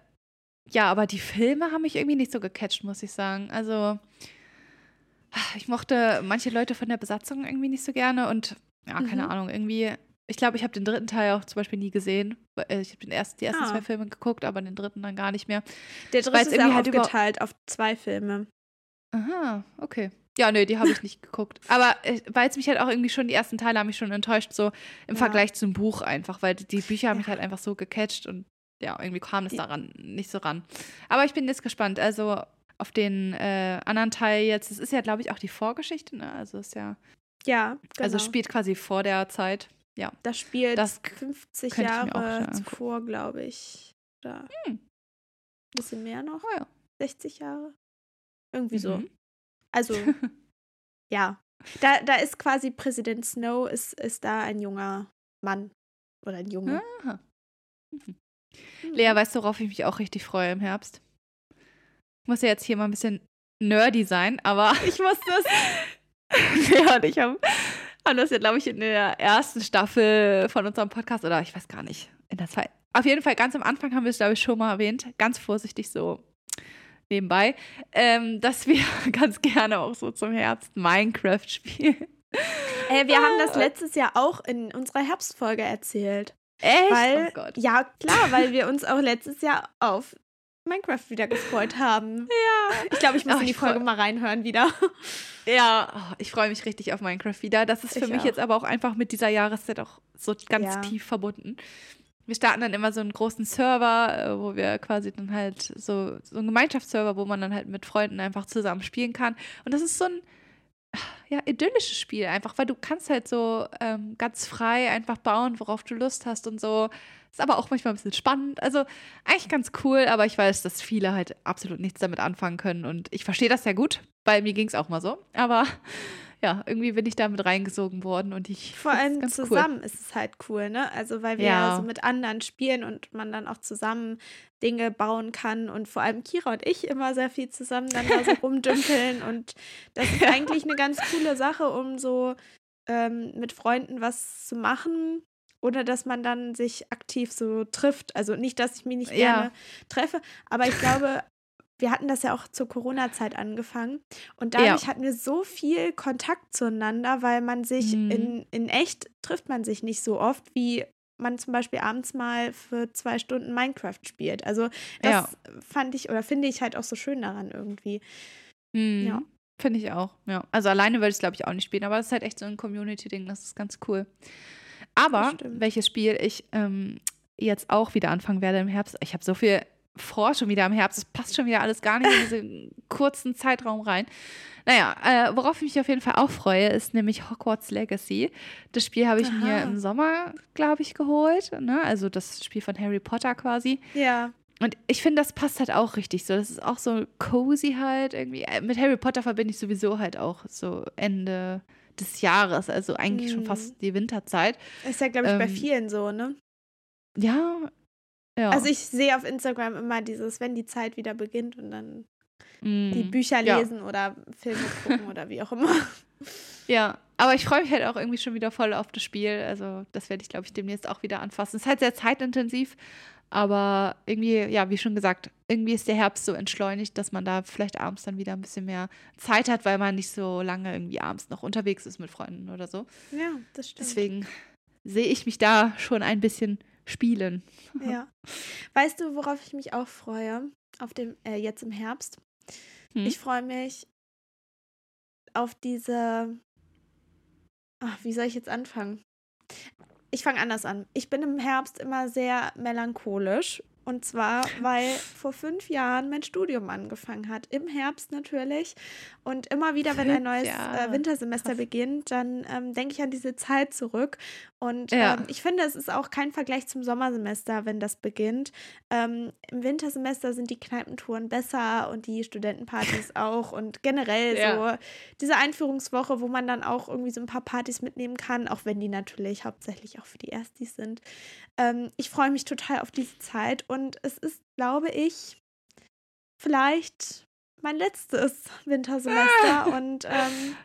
ja aber die Filme haben mich irgendwie nicht so gecatcht, muss ich sagen. Also, ich mochte manche Leute von der Besatzung irgendwie nicht so gerne. Und ja, keine mhm. Ahnung, irgendwie, ich glaube, ich habe den dritten Teil auch zum Beispiel nie gesehen. Ich habe den ersten, die ersten ah. zwei Filme geguckt, aber den dritten dann gar nicht mehr. Der dritte ist ja halt aufgeteilt über- auf zwei Filme. Aha, okay. Ja, nö, die habe ich nicht geguckt. Aber äh, weil es mich halt auch irgendwie schon, die ersten Teile haben mich schon enttäuscht, so im ja. Vergleich zum Buch einfach, weil die Bücher haben ja. mich halt einfach so gecatcht und ja, irgendwie kam das daran nicht so ran. Aber ich bin jetzt gespannt, also auf den äh, anderen Teil jetzt, das ist ja, glaube ich, auch die Vorgeschichte, ne? Also ist ja, ja genau. also spielt quasi vor der Zeit, ja. Das spielt das fünfzig Jahre zuvor, glaube ich. Oder hm. ein bisschen mehr noch, oh, ja. sechzig Jahre, irgendwie mhm. so. Also, ja. Da, da ist quasi Präsident Snow, ist, ist da ein junger Mann. Oder ein Junge. Aha. Mhm. Lea, weißt du, worauf ich mich auch richtig freue im Herbst? Ich muss ja jetzt hier mal ein bisschen nerdy sein, aber ich muss das... Lea und ich haben, haben das ja, glaube ich, in der ersten Staffel von unserem Podcast, oder ich weiß gar nicht, in der zweiten. Auf jeden Fall, ganz am Anfang haben wir es, glaube ich, schon mal erwähnt. Ganz vorsichtig so... nebenbei, ähm, dass wir ganz gerne auch so zum Herbst Minecraft spielen. Äh, wir ah. haben das letztes Jahr auch in unserer Herbstfolge erzählt. Echt? Weil, oh Gott. Ja, klar, weil wir uns auch letztes Jahr auf Minecraft wieder gefreut haben. Ja. Ich glaube, ich muss oh, in die Folge freu- mal reinhören wieder. Ja, oh, ich freue mich richtig auf Minecraft wieder. Das ist für ich mich auch. Jetzt aber auch einfach mit dieser Jahreszeit auch so ganz ja. tief verbunden. Wir starten dann immer so einen großen Server, wo wir quasi dann halt so, so einen Gemeinschaftsserver, wo man dann halt mit Freunden einfach zusammen spielen kann. Und das ist so ein ja, idyllisches Spiel einfach, weil du kannst halt so ähm, ganz frei einfach bauen, worauf du Lust hast und so. Ist aber auch manchmal ein bisschen spannend. Also eigentlich ganz cool, aber ich weiß, dass viele halt absolut nichts damit anfangen können. Und ich verstehe das ja gut, weil mir ging es auch mal so. Aber ja, irgendwie bin ich damit reingesogen worden und ich vor allem ganz zusammen cool. ist es halt cool, ne? Also weil wir ja. so mit anderen spielen und man dann auch zusammen Dinge bauen kann und vor allem Kira und ich immer sehr viel zusammen dann da so rumdümpeln und das ist eigentlich eine ganz coole Sache, um so ähm, mit Freunden was zu machen. Oder dass man dann sich aktiv so trifft. Also nicht, dass ich mich nicht gerne ja. treffe, aber ich glaube, wir hatten das ja auch zur Corona-Zeit angefangen und dadurch ja. hatten wir so viel Kontakt zueinander, weil man sich mhm. in, in echt trifft man sich nicht so oft, wie man zum Beispiel abends mal für zwei Stunden Minecraft spielt. Also das ja. fand ich oder finde ich halt auch so schön daran irgendwie. Mhm. Ja. Finde ich auch, ja. Also alleine würde ich es, glaube ich, auch nicht spielen, aber das ist halt echt so ein Community-Ding, das ist ganz cool. Aber welches Spiel ich ähm, jetzt auch wieder anfangen werde im Herbst, ich habe so viel vor schon wieder im Herbst. Es passt schon wieder alles gar nicht in diesen kurzen Zeitraum rein. Naja, äh, worauf ich mich auf jeden Fall auch freue, ist nämlich Hogwarts Legacy. Das Spiel habe ich Aha. mir im Sommer, glaube ich, geholt. Ne? Also das Spiel von Harry Potter quasi. Ja. Und ich finde, das passt halt auch richtig so. Das ist auch so cozy halt irgendwie. Mit Harry Potter verbinde ich sowieso halt auch so Ende des Jahres. Also eigentlich mhm. schon fast die Winterzeit. Ist ja, glaube ich, ähm, bei vielen so, ne? Ja, Ja. Also ich sehe auf Instagram immer dieses, wenn die Zeit wieder beginnt und dann mm, die Bücher ja. lesen oder Filme gucken oder wie auch immer. Ja, Aber ich freue mich halt auch irgendwie schon wieder voll auf das Spiel. Also das werde ich, glaube ich, demnächst auch wieder anfassen. Es ist halt sehr zeitintensiv, aber irgendwie, ja, wie schon gesagt, irgendwie ist der Herbst so entschleunigt, dass man da vielleicht abends dann wieder ein bisschen mehr Zeit hat, weil man nicht so lange irgendwie abends noch unterwegs ist mit Freunden oder so. Ja, das stimmt. Deswegen sehe ich mich da schon ein bisschen spielen. Ja. Weißt du, worauf ich mich auch freue? Auf dem, äh, jetzt im Herbst. Hm? Ich freue mich auf diese... Ach, wie soll ich jetzt anfangen? Ich fange anders an. Ich bin im Herbst immer sehr melancholisch. Und zwar, weil vor fünf Jahren mein Studium angefangen hat. Im Herbst natürlich. Und immer wieder, wenn ein neues ja. äh, Wintersemester Krass. beginnt, dann ähm, denke ich an diese Zeit zurück. Und ja. ähm, ich finde, es ist auch kein Vergleich zum Sommersemester, wenn das beginnt. Ähm, im Wintersemester sind die Kneipentouren besser und die Studentenpartys auch. Und generell ja. so diese Einführungswoche, wo man dann auch irgendwie so ein paar Partys mitnehmen kann, auch wenn die natürlich hauptsächlich auch für die Erstis sind. Ähm, ich freue mich total auf diese Zeit. Und Und es ist, glaube ich, vielleicht mein letztes Wintersemester. Ah. Und ähm,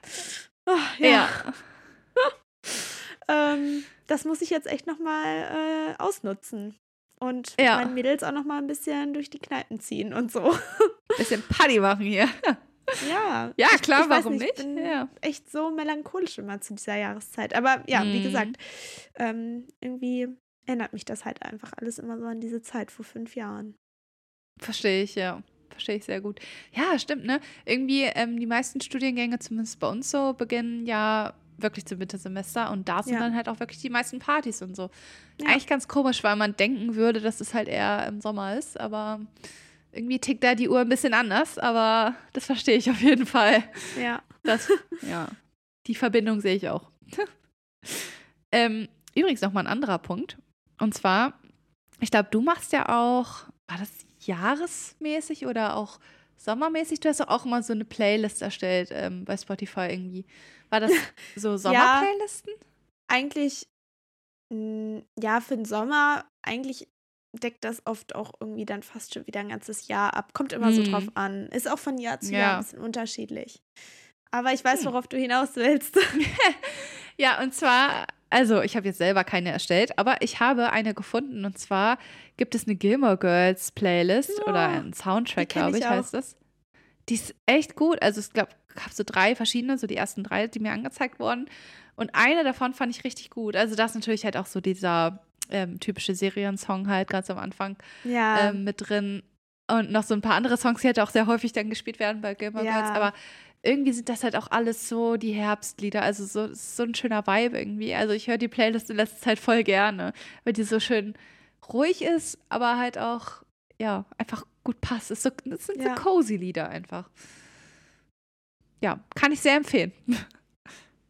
oh, ja. ja. ähm, das muss ich jetzt echt nochmal äh, ausnutzen. Und ja. meinen Mädels auch nochmal ein bisschen durch die Kneipen ziehen und so. Bisschen Party machen hier. Ja. Ja, klar, ich, ich warum nicht? nicht? Ich bin ja. echt so melancholisch immer zu dieser Jahreszeit. Aber ja, mhm. wie gesagt, ähm, irgendwie... erinnert mich das halt einfach alles immer so an diese Zeit vor fünf Jahren. Verstehe ich, ja. Verstehe ich sehr gut. Ja, stimmt, ne? Irgendwie ähm, die meisten Studiengänge, zumindest bei uns so, beginnen ja wirklich zum Wintersemester und da sind ja. dann halt auch wirklich die meisten Partys und so. Ja. Eigentlich ganz komisch, weil man denken würde, dass es halt eher im Sommer ist, aber irgendwie tickt da die Uhr ein bisschen anders, aber das verstehe ich auf jeden Fall. Ja. Das, ja. Die Verbindung sehe ich auch. ähm, übrigens nochmal ein anderer Punkt. Und zwar, ich glaube, du machst ja auch, war das jahresmäßig oder auch sommermäßig? Du hast doch auch immer so eine Playlist erstellt ähm, bei Spotify irgendwie. War das so Sommerplaylisten? Ja, eigentlich, mh, ja, für den Sommer, eigentlich deckt das oft auch irgendwie dann fast schon wieder ein ganzes Jahr ab. Kommt immer hm. so drauf an. Ist auch von Jahr zu ja. Jahr ein bisschen unterschiedlich. Aber ich weiß, worauf hm. du hinaus willst. Ja, und zwar... Also, ich habe jetzt selber keine erstellt, aber ich habe eine gefunden. Und zwar gibt es eine Gilmore Girls Playlist ja, oder einen Soundtrack, glaube ich, ich heißt das. Die ist echt gut. Also, ich glaube, ich habe so drei verschiedene, so die ersten drei, die mir angezeigt wurden. Und eine davon fand ich richtig gut. Also, da ist natürlich halt auch so dieser ähm, typische Seriensong halt ganz am Anfang ja. ähm, mit drin. Und noch so ein paar andere Songs, die halt auch sehr häufig dann gespielt werden bei Gilmore ja. Girls. Aber irgendwie sind das halt auch alles so die Herbstlieder, also so, so ein schöner Vibe irgendwie. Also ich höre die Playlist in letzter Zeit voll gerne, weil die so schön ruhig ist, aber halt auch, ja, einfach gut passt. Es, so, es sind ja. so cozy Lieder einfach. Ja, kann ich sehr empfehlen.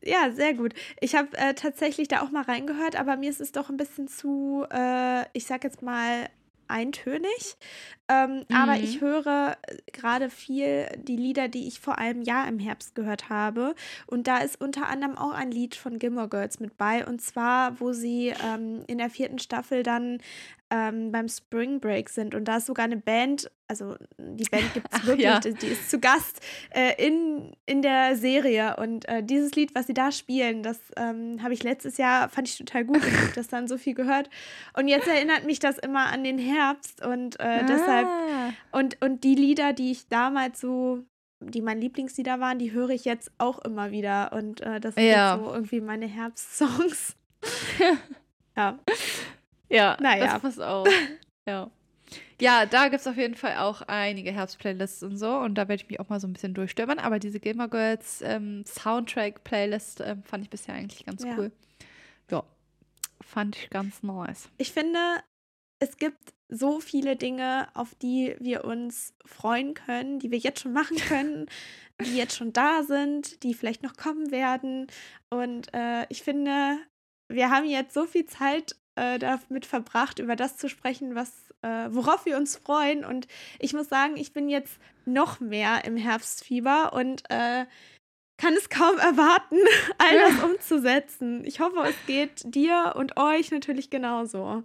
Ja, sehr gut. Ich habe äh, tatsächlich da auch mal reingehört, aber mir ist es doch ein bisschen zu, äh, ich sag jetzt mal, eintönig, ähm, mhm. aber ich höre gerade viel die Lieder, die ich vor einem Jahr im Herbst gehört habe und da ist unter anderem auch ein Lied von Gilmore Girls mit bei und zwar, wo sie ähm, in der vierten Staffel dann ähm, beim Spring Break sind und da ist sogar eine Band, also die Band gibt es wirklich, Ach, ja. die, die ist zu Gast äh, in, in der Serie und äh, dieses Lied, was sie da spielen, das ähm, habe ich letztes Jahr, fand ich total gut, ich habe das dann so viel gehört und jetzt erinnert mich das immer an den Herbst und äh, ah. deshalb und, und die Lieder, die ich damals so, die meine Lieblingslieder waren, die höre ich jetzt auch immer wieder und äh, das sind ja. jetzt so irgendwie meine Herbstsongs. ja. Ja, naja. Das passt auch. Ja, ja, da gibt es auf jeden Fall auch einige Herbstplaylists und so. Und da werde ich mich auch mal so ein bisschen durchstöbern. Aber diese Gilmore Girls ähm, Soundtrack-Playlist ähm, fand ich bisher eigentlich ganz ja. cool. Ja, fand ich ganz nice. Ich finde, es gibt so viele Dinge, auf die wir uns freuen können, die wir jetzt schon machen können, die jetzt schon da sind, die vielleicht noch kommen werden. Und äh, ich finde, wir haben jetzt so viel Zeit Äh, damit verbracht, über das zu sprechen, was, äh, worauf wir uns freuen. Und ich muss sagen, ich bin jetzt noch mehr im Herbstfieber und äh, kann es kaum erwarten, all das umzusetzen. Ich hoffe, es geht dir und euch natürlich genauso.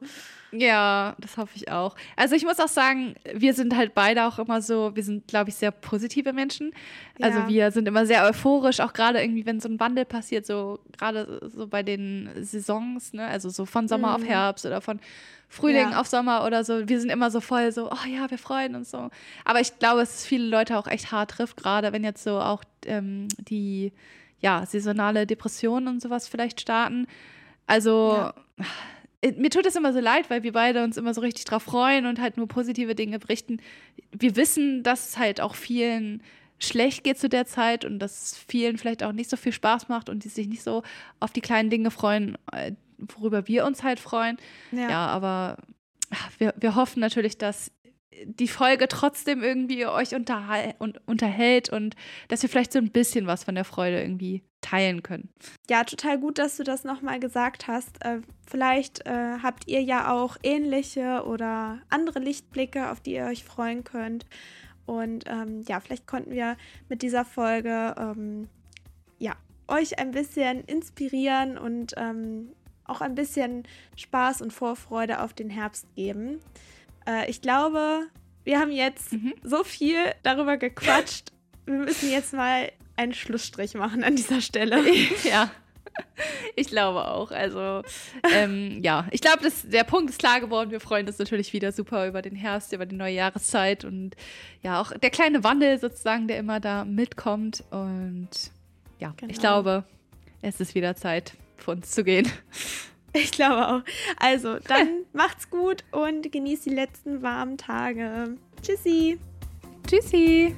Ja, das hoffe ich auch. Also ich muss auch sagen, wir sind halt beide auch immer so, wir sind, glaube ich, sehr positive Menschen. Ja. Also wir sind immer sehr euphorisch, auch gerade irgendwie, wenn so ein Wandel passiert, so gerade so bei den Saisons, ne? Also so von Sommer mhm. auf Herbst oder von Frühling ja. auf Sommer oder so. Wir sind immer so voll so, oh ja, wir freuen uns so. Aber ich glaube, es ist viele Leute auch echt hart trifft, gerade wenn jetzt so auch ähm, die ja, saisonale Depressionen und sowas vielleicht starten. Also ja. Mir tut es immer so leid, weil wir beide uns immer so richtig drauf freuen und halt nur positive Dinge berichten. Wir wissen, dass es halt auch vielen schlecht geht zu der Zeit und dass es vielen vielleicht auch nicht so viel Spaß macht und die sich nicht so auf die kleinen Dinge freuen, worüber wir uns halt freuen. Ja, ja, aber wir, wir hoffen natürlich, dass die Folge trotzdem irgendwie euch unterhal- und unterhält und dass wir vielleicht so ein bisschen was von der Freude irgendwie teilen können. Ja, total gut, dass du das nochmal gesagt hast. Äh, vielleicht äh, habt ihr ja auch ähnliche oder andere Lichtblicke, auf die ihr euch freuen könnt. Und ähm, ja, vielleicht konnten wir mit dieser Folge ähm, ja, euch ein bisschen inspirieren und ähm, auch ein bisschen Spaß und Vorfreude auf den Herbst geben. Äh, ich glaube, wir haben jetzt mhm. so viel darüber gequatscht. Wir müssen jetzt mal einen Schlussstrich machen an dieser Stelle. Ja, ich glaube auch. Also, ähm, ja, ich glaube, der Punkt ist klar geworden. Wir freuen uns natürlich wieder super über den Herbst, über die neue Jahreszeit und ja, auch der kleine Wandel sozusagen, der immer da mitkommt. Und ja, genau. Ich glaube, es ist wieder Zeit, für uns zu gehen. Ich glaube auch. Also, dann macht's gut und genießt die letzten warmen Tage. Tschüssi. Tschüssi.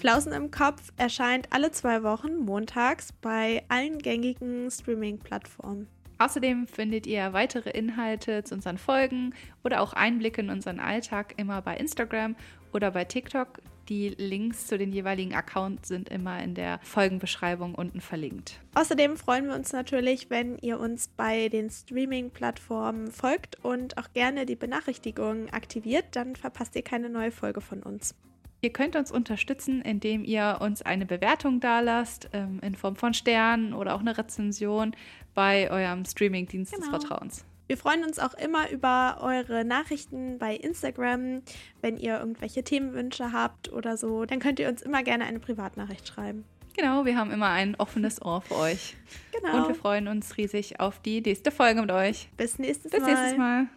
Flausen im Kopf erscheint alle zwei Wochen montags bei allen gängigen Streaming-Plattformen. Außerdem findet ihr weitere Inhalte zu unseren Folgen oder auch Einblicke in unseren Alltag immer bei Instagram oder bei TikTok. Die Links zu den jeweiligen Accounts sind immer in der Folgenbeschreibung unten verlinkt. Außerdem freuen wir uns natürlich, wenn ihr uns bei den Streaming-Plattformen folgt und auch gerne die Benachrichtigungen aktiviert, dann verpasst ihr keine neue Folge von uns. Ihr könnt uns unterstützen, indem ihr uns eine Bewertung dalasst, ähm, in Form von Sternen oder auch eine Rezension bei eurem Streaming-Dienst genau. des Vertrauens. Wir freuen uns auch immer über eure Nachrichten bei Instagram. Wenn ihr irgendwelche Themenwünsche habt oder so, dann könnt ihr uns immer gerne eine Privatnachricht schreiben. Genau, wir haben immer ein offenes Ohr für euch. Genau. Und wir freuen uns riesig auf die nächste Folge mit euch. Bis nächstes Mal. Bis nächstes Mal.